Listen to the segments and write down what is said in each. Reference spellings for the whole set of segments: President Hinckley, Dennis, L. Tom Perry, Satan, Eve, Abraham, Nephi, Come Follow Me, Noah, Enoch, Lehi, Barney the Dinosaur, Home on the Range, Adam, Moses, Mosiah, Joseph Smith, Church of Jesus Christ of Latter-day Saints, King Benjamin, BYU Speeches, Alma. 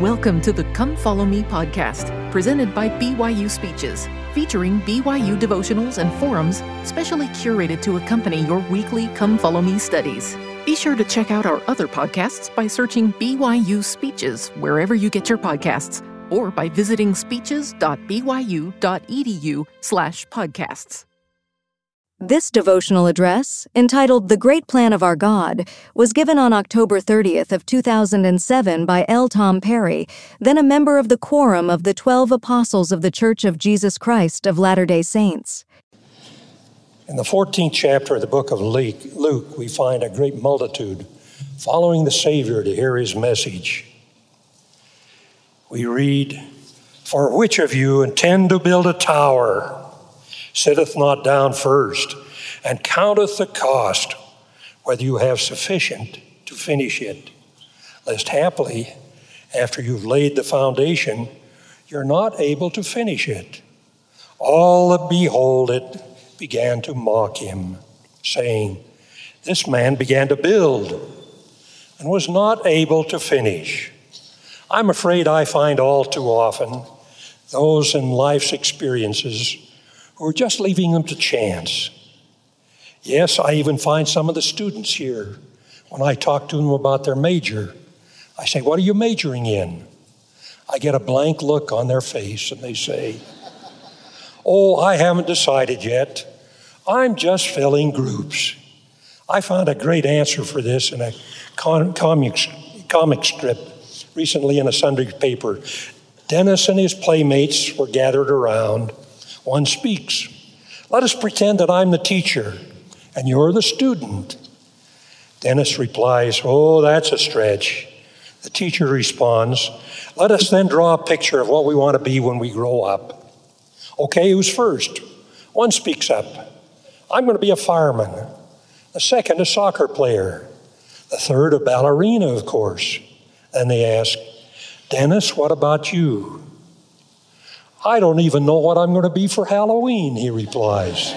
Welcome to the Come Follow Me podcast, presented by BYU Speeches, featuring BYU devotionals and forums specially curated to accompany your weekly Come Follow Me studies. Be sure to check out our other podcasts by searching BYU Speeches wherever you get your podcasts, or by visiting speeches.byu.edu/podcasts. This devotional address, entitled The Great Plan of Our God, was given on October 30th of 2007 by L. Tom Perry, then a member of the Quorum of the 12 Apostles of the Church of Jesus Christ of Latter-day Saints. In the 14th chapter of the book of Luke, we find a great multitude following the Savior to hear his message. We read, "For which of you intend to build a tower? Sitteth not down first, and counteth the cost, whether you have sufficient to finish it, lest haply, after you've laid the foundation, you're not able to finish it. All that behold it began to mock him, saying, This man began to build, and was not able to finish." I'm afraid I find all too often those in life's experiences who are just leaving them to chance. Yes, I even find some of the students here, when I talk to them about their major, I say, "What are you majoring in?" I get a blank look on their face and they say, "Oh, I haven't decided yet. I'm just filling groups." I found a great answer for this in a comic strip recently in a Sunday paper. Dennis and his playmates were gathered around. One speaks, "Let us pretend that I'm the teacher and you're the student." Dennis replies, "Oh, that's a stretch." The teacher responds, "Let us then draw a picture of what we want to be when we grow up." "Okay, who's first?" One speaks up, "I'm going to be a fireman." The second, a soccer player. The third, a ballerina, of course. And they ask, "Dennis, what about you?" "I don't even know what I'm going to be for Halloween," he replies.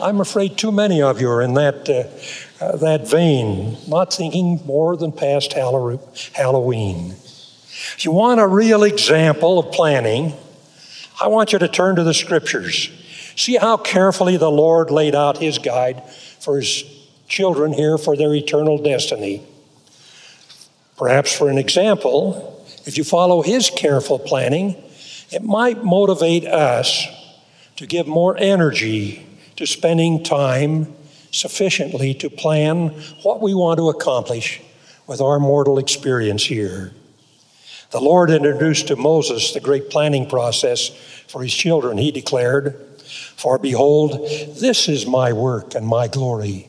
I'm afraid too many of you are in that vein, not thinking more than past Halloween. If you want a real example of planning, I want you to turn to the Scriptures. See how carefully the Lord laid out his guide for his children here for their eternal destiny. Perhaps for an example, if you follow his careful planning, it might motivate us to give more energy to spending time sufficiently to plan what we want to accomplish with our mortal experience here. The Lord introduced to Moses the great planning process for his children. He declared, "For behold, this is my work and my glory,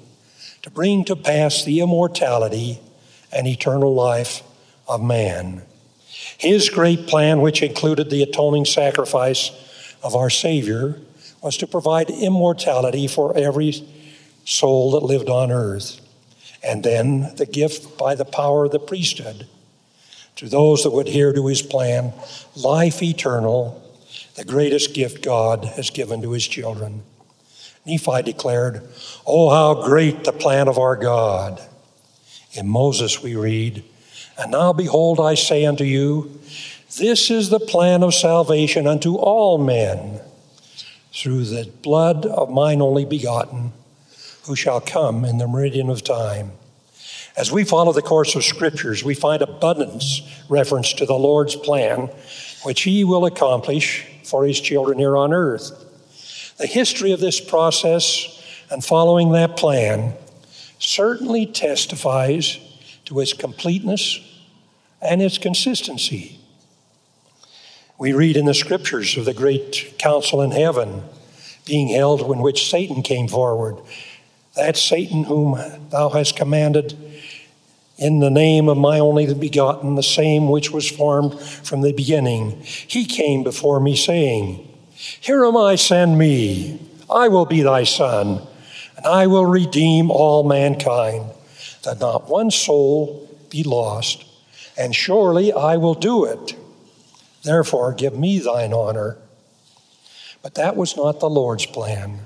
to bring to pass the immortality and eternal life of man." His great plan, which included the atoning sacrifice of our Savior, was to provide immortality for every soul that lived on earth, and then the gift by the power of the priesthood to those that would adhere to his plan, life eternal, the greatest gift God has given to his children. Nephi declared, "Oh, how great the plan of our God." In Moses we read, "And now behold, I say unto you, this is the plan of salvation unto all men, through the blood of mine only begotten, who shall come in the meridian of time." As we follow the course of Scriptures, we find abundance reference to the Lord's plan, which he will accomplish for his children here on earth. The history of this process and following that plan certainly testifies to its completeness and its consistency. We read in the Scriptures of the great council in heaven being held, in which Satan came forward. "That Satan whom thou hast commanded in the name of my only begotten, the same which was formed from the beginning, he came before me, saying, Here am I, send me. I will be thy son, and I will redeem all mankind, that not one soul be lost, and surely I will do it. Therefore, give me thine honor." But that was not the Lord's plan.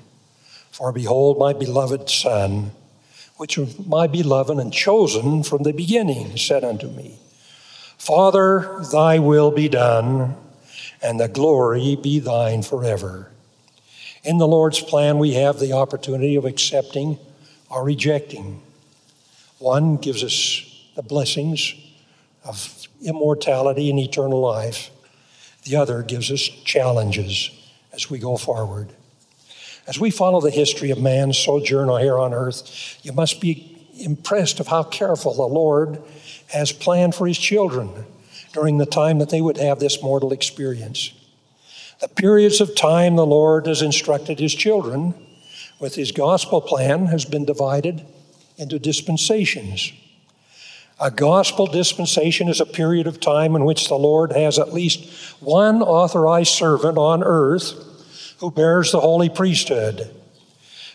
"For behold, my beloved Son, which was my beloved and chosen from the beginning, said unto me, Father, thy will be done, and the glory be thine forever. In the Lord's plan, we have the opportunity of accepting or rejecting. One gives us the blessings of immortality and eternal life. The other gives us challenges as we go forward. As we follow the history of man's sojourn here on earth, you must be impressed of how careful the Lord has planned for his children during the time that they would have this mortal experience. The periods of time the Lord has instructed his children with his gospel plan has been divided into dispensations. A gospel dispensation is a period of time in which the Lord has at least one authorized servant on earth who bears the holy priesthood.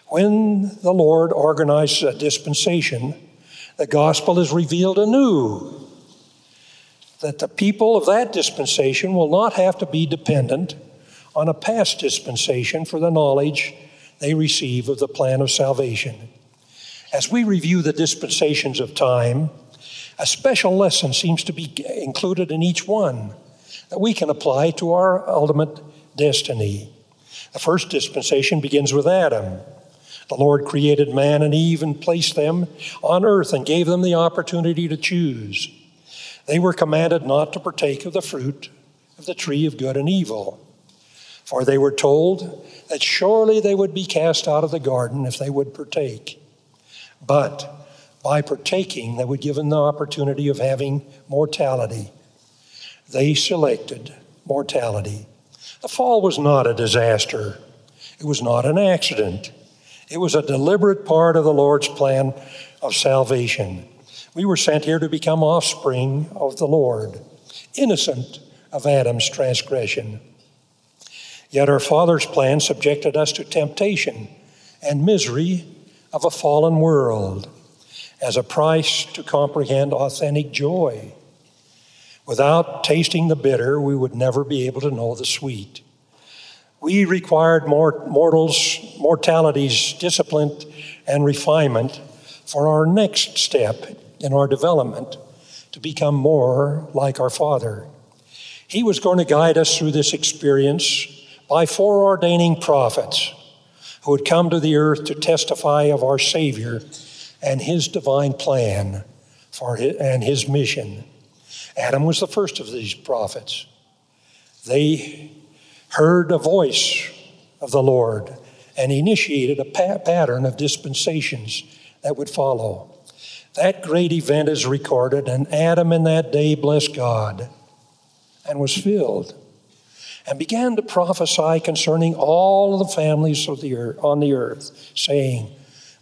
When the Lord organizes a dispensation, the gospel is revealed anew, that the people of that dispensation will not have to be dependent on a past dispensation for the knowledge they receive of the plan of salvation. As we review the dispensations of time, a special lesson seems to be included in each one that we can apply to our ultimate destiny. The first dispensation begins with Adam. The Lord created man and Eve and placed them on earth and gave them the opportunity to choose. They were commanded not to partake of the fruit of the tree of good and evil, for they were told that surely they would be cast out of the garden if they would partake. But by partaking, they were given the opportunity of having mortality. They selected mortality. The fall was not a disaster. It was not an accident. It was a deliberate part of the Lord's plan of salvation. We were sent here to become offspring of the Lord, innocent of Adam's transgression. Yet our Father's plan subjected us to temptation and misery of a fallen world as a price to comprehend authentic joy. Without tasting the bitter, we would never be able to know the sweet. We required mortality's discipline and refinement for our next step in our development to become more like our Father. He was going to guide us through this experience by foreordaining prophets who would come to the earth to testify of our Savior and his divine plan and his mission. Adam was the first of these prophets. They heard a voice of the Lord and initiated a pattern of dispensations that would follow. That great event is recorded, and Adam in that day blessed God and was filled and began to prophesy concerning all the families of the earth, on the earth, saying,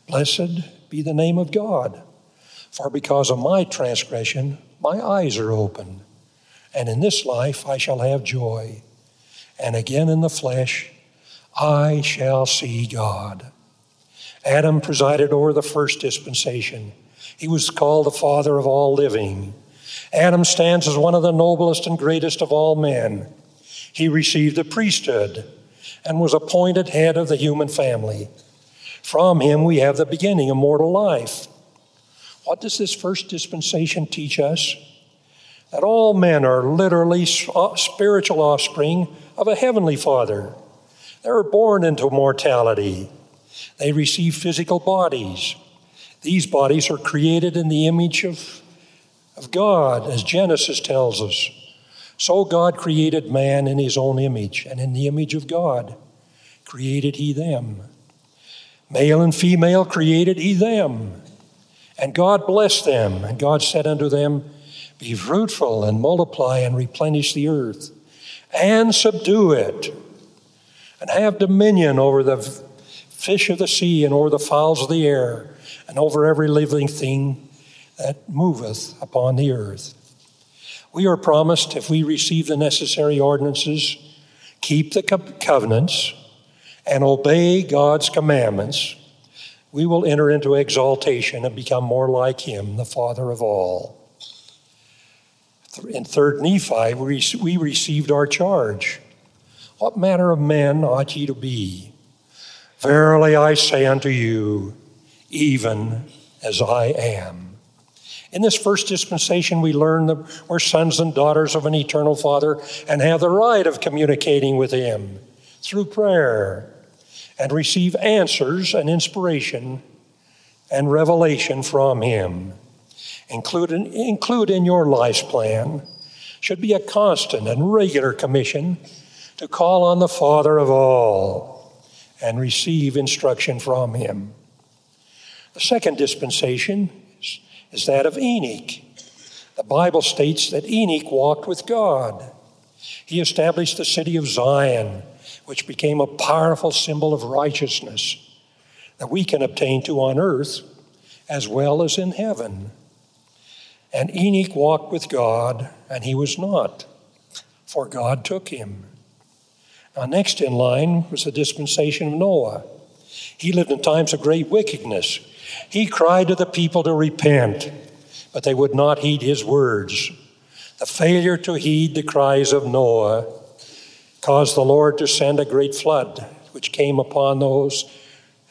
"Blessed be the name of God, for because of my transgression, my eyes are open, and in this life I shall have joy. And again in the flesh, I shall see God." Adam presided over the first dispensation. He was called the father of all living. Adam stands as one of the noblest and greatest of all men. He received the priesthood and was appointed head of the human family. From him, we have the beginning of mortal life. What does this first dispensation teach us? That all men are literally spiritual offspring of a heavenly Father. They are born into mortality. They receive physical bodies. These bodies are created in the image of God, as Genesis tells us. So God created man in his own image, and in the image of God created he them. Male and female created he them. And God blessed them, and God said unto them, "Be fruitful and multiply and replenish the earth, and subdue it, and have dominion over the fish of the sea and over the fowls of the air, and over every living thing that moveth upon the earth." We are promised, if we receive the necessary ordinances, keep the covenants, and obey God's commandments, we will enter into exaltation and become more like him, the Father of all. In 3 Nephi, we received our charge. "What manner of men ought ye to be? Verily I say unto you, even as I am." In this first dispensation, we learn that we're sons and daughters of an eternal Father and have the right of communicating with Him through prayer and receive answers and inspiration and revelation from Him. Include in your life's plan should be a constant and regular commission to call on the Father of all and receive instruction from Him. The second dispensation is that of Enoch. The Bible states that Enoch walked with God. He established the city of Zion, which became a powerful symbol of righteousness that we can obtain to on earth as well as in heaven. And Enoch walked with God, and he was not, for God took him. Now, next in line was the dispensation of Noah. He lived in times of great wickedness. He cried to the people to repent, but they would not heed his words. The failure to heed the cries of Noah caused the Lord to send a great flood, which came upon those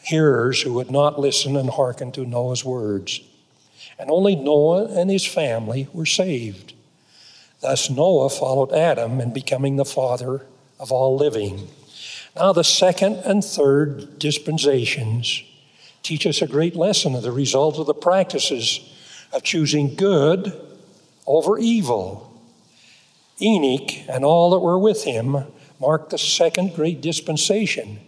hearers who would not listen and hearken to Noah's words. And only Noah and his family were saved. Thus, Noah followed Adam in becoming the father of all living. Now, the second and third dispensations teach us a great lesson of the result of the practices of choosing good over evil. Enoch and all that were with him marked the second great dispensation.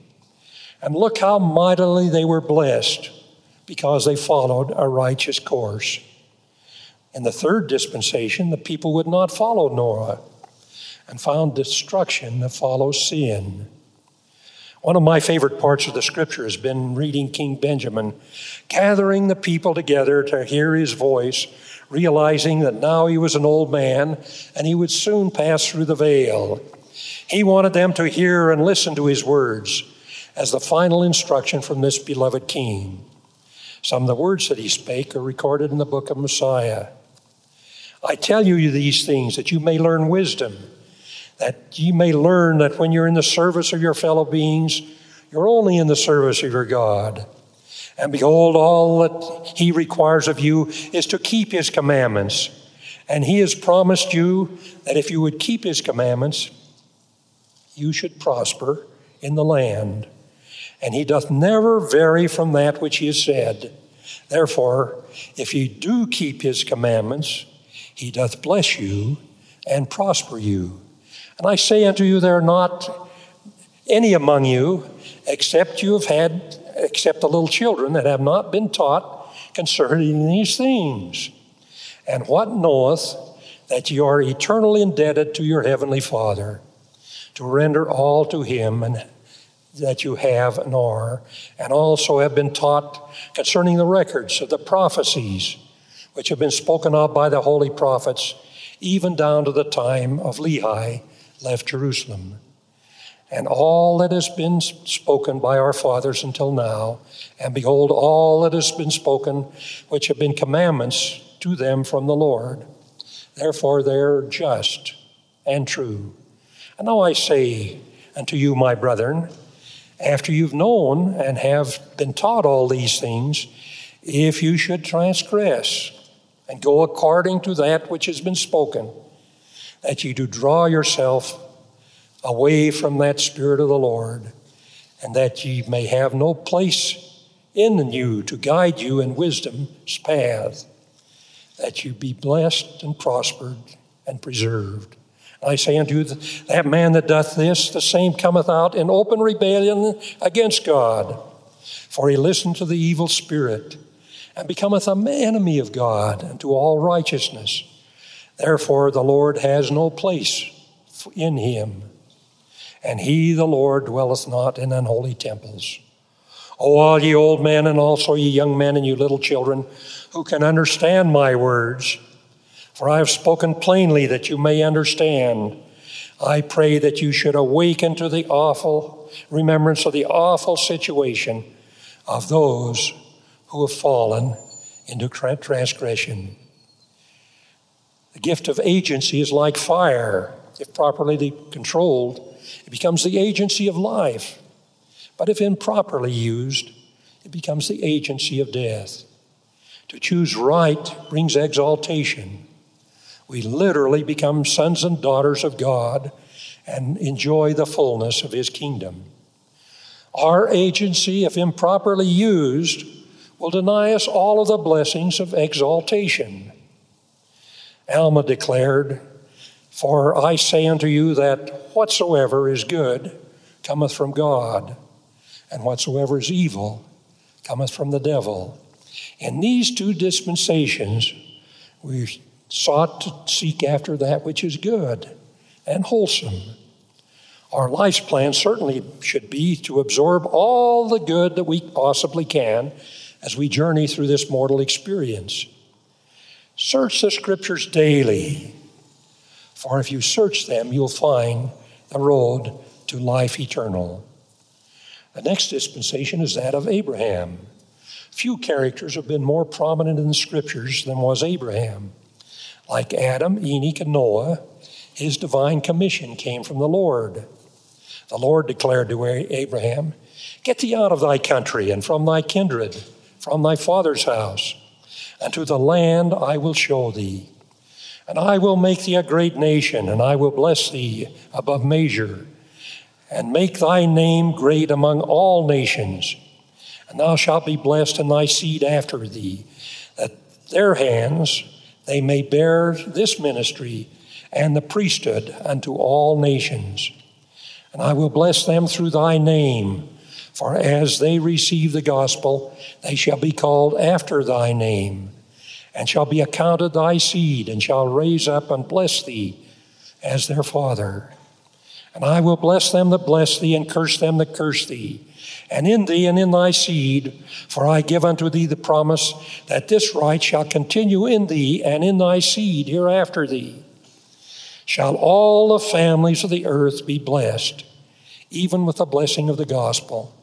And look how mightily they were blessed, because they followed a righteous course. In the third dispensation, the people would not follow Noah and found destruction that follows sin. One of my favorite parts of the scripture has been reading King Benjamin, gathering the people together to hear his voice, realizing that now he was an old man and he would soon pass through the veil. He wanted them to hear and listen to his words as the final instruction from this beloved king. Some of the words that he spake are recorded in the book of Mosiah. I tell you these things that you may learn wisdom, that you may learn that when you're in the service of your fellow beings, you're only in the service of your God. And behold, all that he requires of you is to keep his commandments. And he has promised you that if you would keep his commandments, you should prosper in the land. And he doth never vary from that which he has said. Therefore, if ye do keep his commandments, he doth bless you and prosper you. And I say unto you, there are not any among you, except the little children that have not been taught concerning these things. And what knoweth that ye are eternally indebted to your heavenly Father, to render all to him, and that you have and are, and also have been taught concerning the records of the prophecies which have been spoken of by the holy prophets, even down to the time of Lehi left Jerusalem. And all that has been spoken by our fathers until now, and behold, all that has been spoken, which have been commandments to them from the Lord. Therefore, they are just and true. And now I say unto you, my brethren, after you've known and have been taught all these things, if you should transgress and go according to that which has been spoken, that you do draw yourself away from that Spirit of the Lord, and that ye may have no place in you to guide you in wisdom's path, that you be blessed and prospered and preserved. I say unto you, that man that doth this, the same cometh out in open rebellion against God. For he listened to the evil spirit, and becometh an enemy of God unto all righteousness. Therefore the Lord has no place in him, and he, the Lord, dwelleth not in unholy temples. O all ye old men, and also ye young men, and you little children, who can understand my words, for I have spoken plainly that you may understand. I pray that you should awaken to the awful remembrance of the awful situation of those who have fallen into transgression. The gift of agency is like fire. If properly controlled, it becomes the agency of life. But if improperly used, it becomes the agency of death. To choose right brings exaltation. We literally become sons and daughters of God and enjoy the fullness of His kingdom. Our agency, if improperly used, will deny us all of the blessings of exaltation. Alma declared, "For I say unto you that whatsoever is good cometh from God, and whatsoever is evil cometh from the devil." In these two dispensations, we sought to seek after that which is good and wholesome. Our life's plan certainly should be to absorb all the good that we possibly can as we journey through this mortal experience. Search the Scriptures daily, for if you search them, you'll find the road to life eternal. The next dispensation is that of Abraham. Few characters have been more prominent in the Scriptures than was Abraham. Like Adam, Enoch, and Noah, his divine commission came from the Lord. The Lord declared to Abraham, "Get thee out of thy country and from thy kindred, from thy father's house, unto the land I will show thee. And I will make thee a great nation, and I will bless thee above measure, and make thy name great among all nations. And thou shalt be blessed in thy seed after thee, that their hands they may bear this ministry and the priesthood unto all nations. And I will bless them through thy name, for as they receive the gospel, they shall be called after thy name, and shall be accounted thy seed, and shall raise up and bless thee as their father. And I will bless them that bless thee, and curse them that curse thee. And in thee and in thy seed, for I give unto thee the promise that this right shall continue in thee and in thy seed hereafter thee. Shall all the families of the earth be blessed, even with the blessing of the gospel,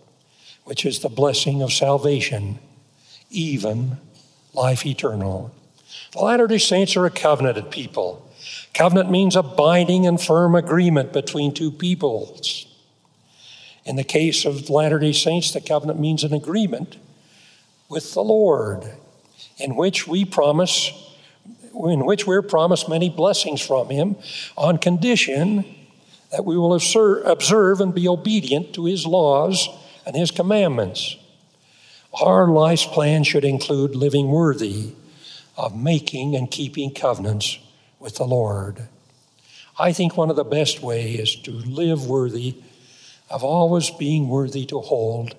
which is the blessing of salvation, even life eternal." The Latter-day Saints are a covenanted people. Covenant means a binding and firm agreement between two peoples. In the case of Latter-day Saints, the covenant means an agreement with the Lord, in which we're promised many blessings from Him, on condition that we will observe and be obedient to His laws and His commandments. Our life's plan should include living worthy of making and keeping covenants with the Lord. I think one of the best ways to live worthy of always being worthy to hold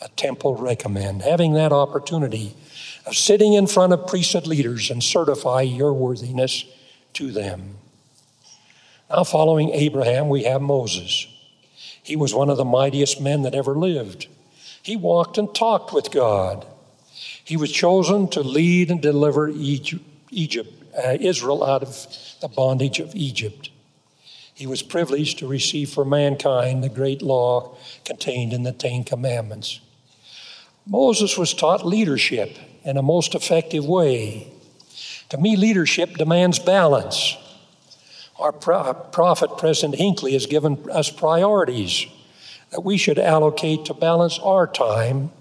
a temple recommend, having that opportunity of sitting in front of priesthood leaders and certify your worthiness to them. Now, following Abraham, we have Moses. He was one of the mightiest men that ever lived. He walked and talked with God. He was chosen to lead and deliver Israel out of the bondage of Egypt. He was privileged to receive for mankind the great law contained in the Ten Commandments. Moses was taught leadership in a most effective way. To me, leadership demands balance. Our prophet, President Hinckley, has given us priorities that we should allocate to balance our time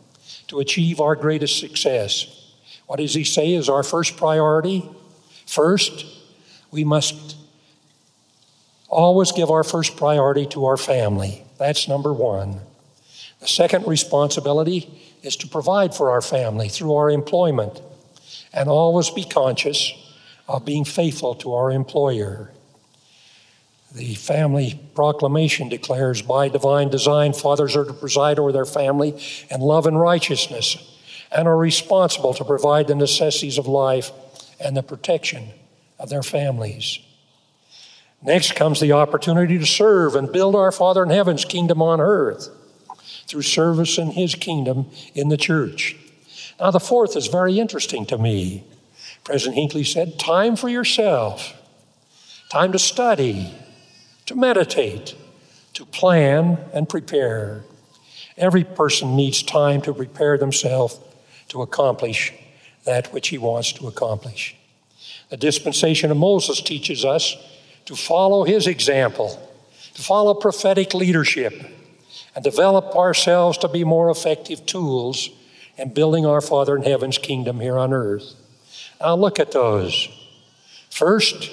to achieve our greatest success. What does he say is our first priority? First, we must always give our first priority to our family. That's number one. The second responsibility is to provide for our family through our employment, and always be conscious of being faithful to our employer. The family proclamation declares, "By divine design, fathers are to preside over their family in love and righteousness, and are responsible to provide the necessities of life and the protection of their families." Next comes the opportunity to serve and build our Father in Heaven's kingdom on earth through service in His kingdom in the church. Now, the fourth is very interesting to me. President Hinckley said, "Time for yourself, time to study, to meditate, to plan and prepare." Every person needs time to prepare themselves to accomplish that which he wants to accomplish. The dispensation of Moses teaches us to follow his example, to follow prophetic leadership, and develop ourselves to be more effective tools and building our Father in Heaven's kingdom here on earth. Now look at those. First,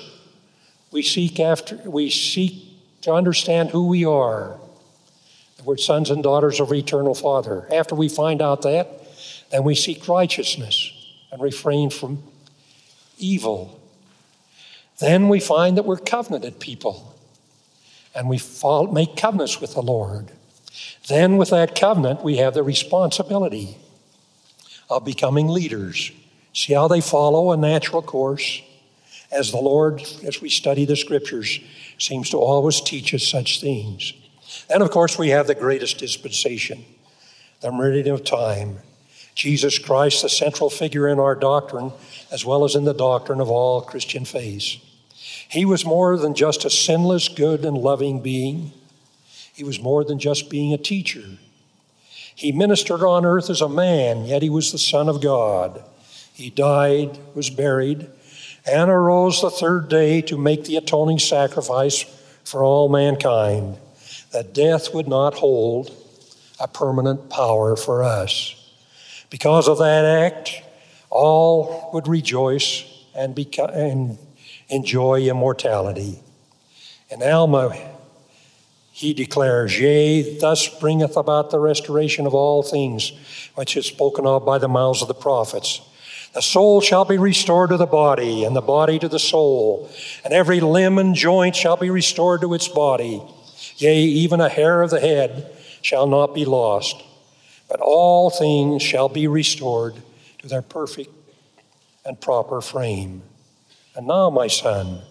we seek to understand who we are. We're sons and daughters of eternal Father. After we find out that, then we seek righteousness and refrain from evil. Then we find that we're covenanted people, and we make covenants with the Lord. Then with that covenant, we have the responsibility of becoming leaders. See how they follow a natural course, as the Lord, as we study the Scriptures, seems to always teach us such things. And of course, we have the greatest dispensation, the meridian of time. Jesus Christ, the central figure in our doctrine, as well as in the doctrine of all Christian faiths. He was more than just a sinless, good, and loving being. He was more than just being a teacher. He ministered on earth as a man, yet he was the Son of God. He died, was buried, and arose the third day to make the atoning sacrifice for all mankind, that death would not hold a permanent power for us. Because of that act, all would rejoice and enjoy immortality. In Alma, he declares, "Yea, thus bringeth about the restoration of all things, which is spoken of by the mouths of the prophets. The soul shall be restored to the body, and the body to the soul, and every limb and joint shall be restored to its body. Yea, even a hair of the head shall not be lost, but all things shall be restored to their perfect and proper frame. And now, my son,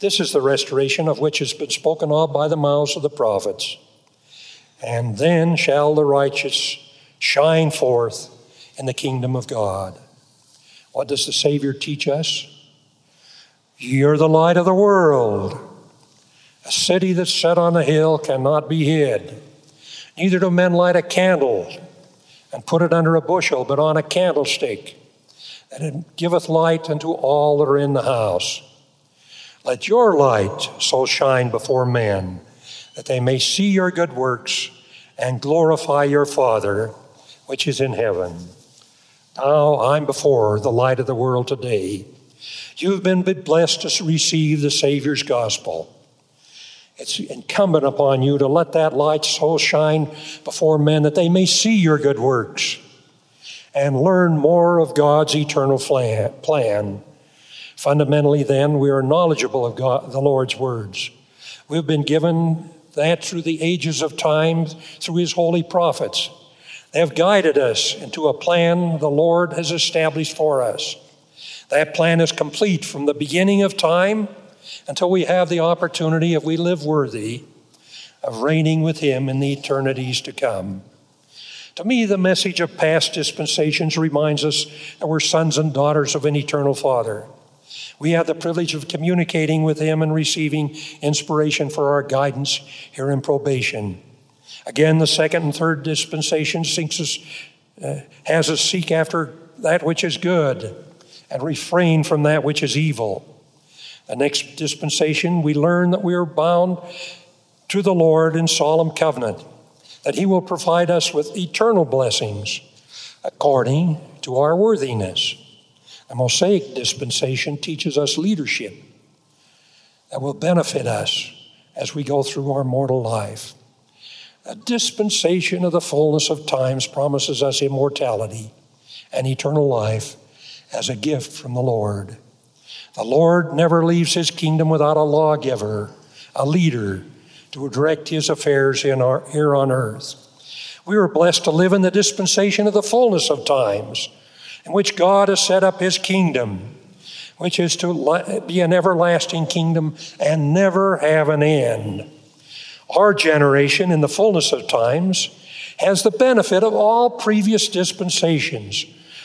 this is the restoration of which has been spoken of by the mouths of the prophets. And then shall the righteous shine forth in the kingdom of God." What does the Savior teach us? "You're the light of the world. A city that's set on a hill cannot be hid. Neither do men light a candle and put it under a bushel, but on a candlestick, and it giveth light unto all that are in the house. Let your light so shine before men, that they may see your good works and glorify your Father which is in heaven." Now I'm before the light of the world today. You've been blessed to receive the Savior's gospel. It's incumbent upon you to let that light so shine before men that they may see your good works and learn more of God's eternal plan. Fundamentally, then, we are knowledgeable of God, the Lord's words. We've been given that through the ages of time, through His holy prophets. They have guided us into a plan the Lord has established for us. That plan is complete from the beginning of time until we have the opportunity, if we live worthy, of reigning with Him in the eternities to come. To me, the message of past dispensations reminds us that we're sons and daughters of an eternal Father. We have the privilege of communicating with Him and receiving inspiration for our guidance here in probation. Again, the second and third dispensation has us seek after that which is good and refrain from that which is evil. The next dispensation, we learn that we are bound to the Lord in solemn covenant, that He will provide us with eternal blessings according to our worthiness. The Mosaic dispensation teaches us leadership that will benefit us as we go through our mortal life. A dispensation of the fullness of times promises us immortality and eternal life as a gift from the Lord. The Lord never leaves His kingdom without a lawgiver, a leader, to direct His affairs here on earth. We are blessed to live in the dispensation of the fullness of times, in which God has set up His kingdom, which is to be an everlasting kingdom and never have an end. Our generation, in the fullness of times, has the benefit of all previous dispensations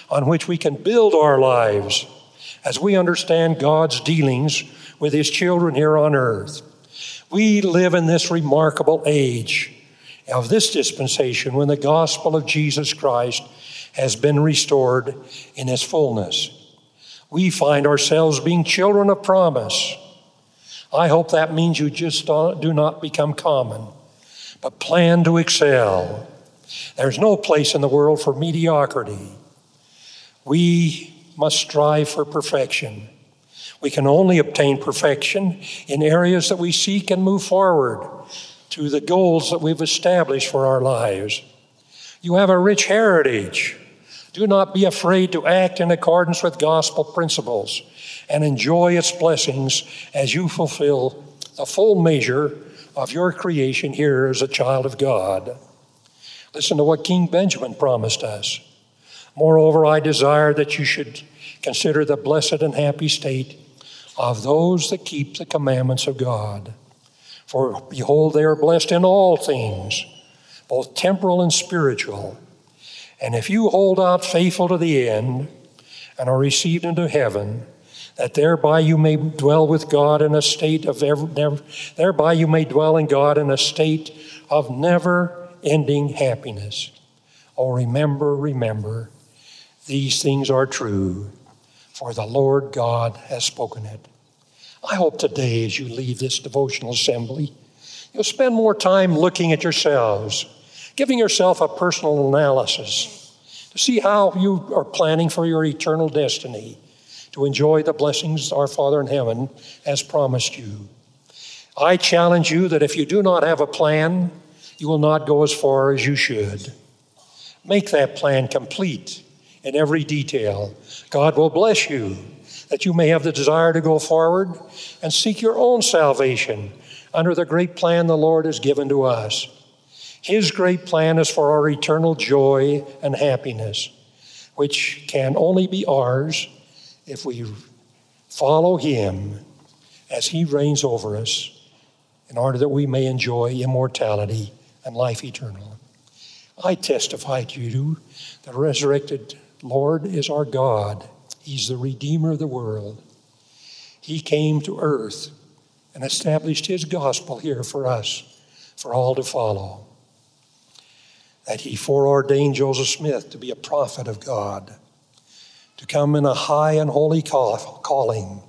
on which we can build our lives as we understand God's dealings with His children here on earth. We live in this remarkable age of this dispensation when the gospel of Jesus Christ has been restored in its fullness. We find ourselves being children of promise. I hope that means you just do not become common, but plan to excel. There's no place in the world for mediocrity. We must strive for perfection. We can only obtain perfection in areas that we seek and move forward to the goals that we've established for our lives. You have a rich heritage. Do not be afraid to act in accordance with gospel principles and enjoy its blessings as you fulfill the full measure of your creation here as a child of God. Listen to what King Benjamin promised us. Moreover, I desire that you should consider the blessed and happy state of those that keep the commandments of God. For behold, they are blessed in all things, both temporal and spiritual. And if you hold out faithful to the end and are received into heaven, that thereby you may dwell with God in a state of never-ending happiness. Oh, remember, these things are true, for the Lord God has spoken it. I hope today, as you leave this devotional assembly, you'll spend more time looking at yourselves, giving yourself a personal analysis to see how you are planning for your eternal destiny, to enjoy the blessings our Father in heaven has promised you. I challenge you that if you do not have a plan, you will not go as far as you should. Make that plan complete in every detail. God will bless you, that you may have the desire to go forward and seek your own salvation under the great plan the Lord has given to us. His great plan is for our eternal joy and happiness, which can only be ours if we follow Him as He reigns over us, in order that we may enjoy immortality and life eternal. I testify to you, the resurrected Lord is our God. He's the Redeemer of the world. He came to earth and established His gospel here for us, for all to follow. That He foreordained Joseph Smith to be a prophet of God, to come in a high and holy calling,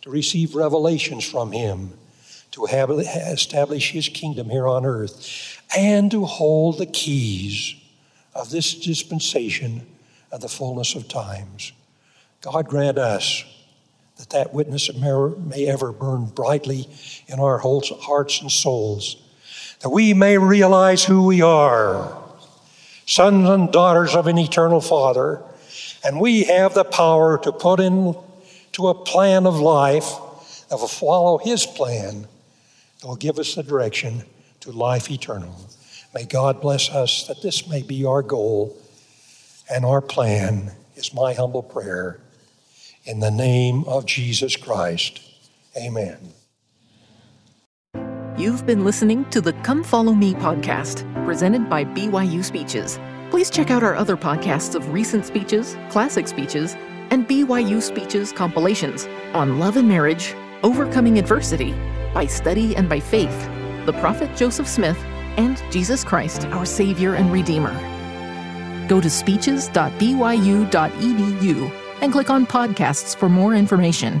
to receive revelations from Him, to establish His kingdom here on earth, and to hold the keys of this dispensation of the fullness of times. God grant us that that witness may ever burn brightly in our hearts and souls, that we may realize who we are, sons and daughters of an eternal Father, and we have the power to put into a plan of life that will follow His plan, that will give us the direction to life eternal. May God bless us that this may be our goal and our plan, is my humble prayer. In the name of Jesus Christ, amen. You've been listening to the Come Follow Me podcast, presented by BYU Speeches. Please check out our other podcasts of recent speeches, classic speeches, and BYU Speeches compilations on love and marriage, overcoming adversity, by study and by faith, the prophet Joseph Smith, and Jesus Christ, our Savior and Redeemer. Go to speeches.byu.edu and click on podcasts for more information.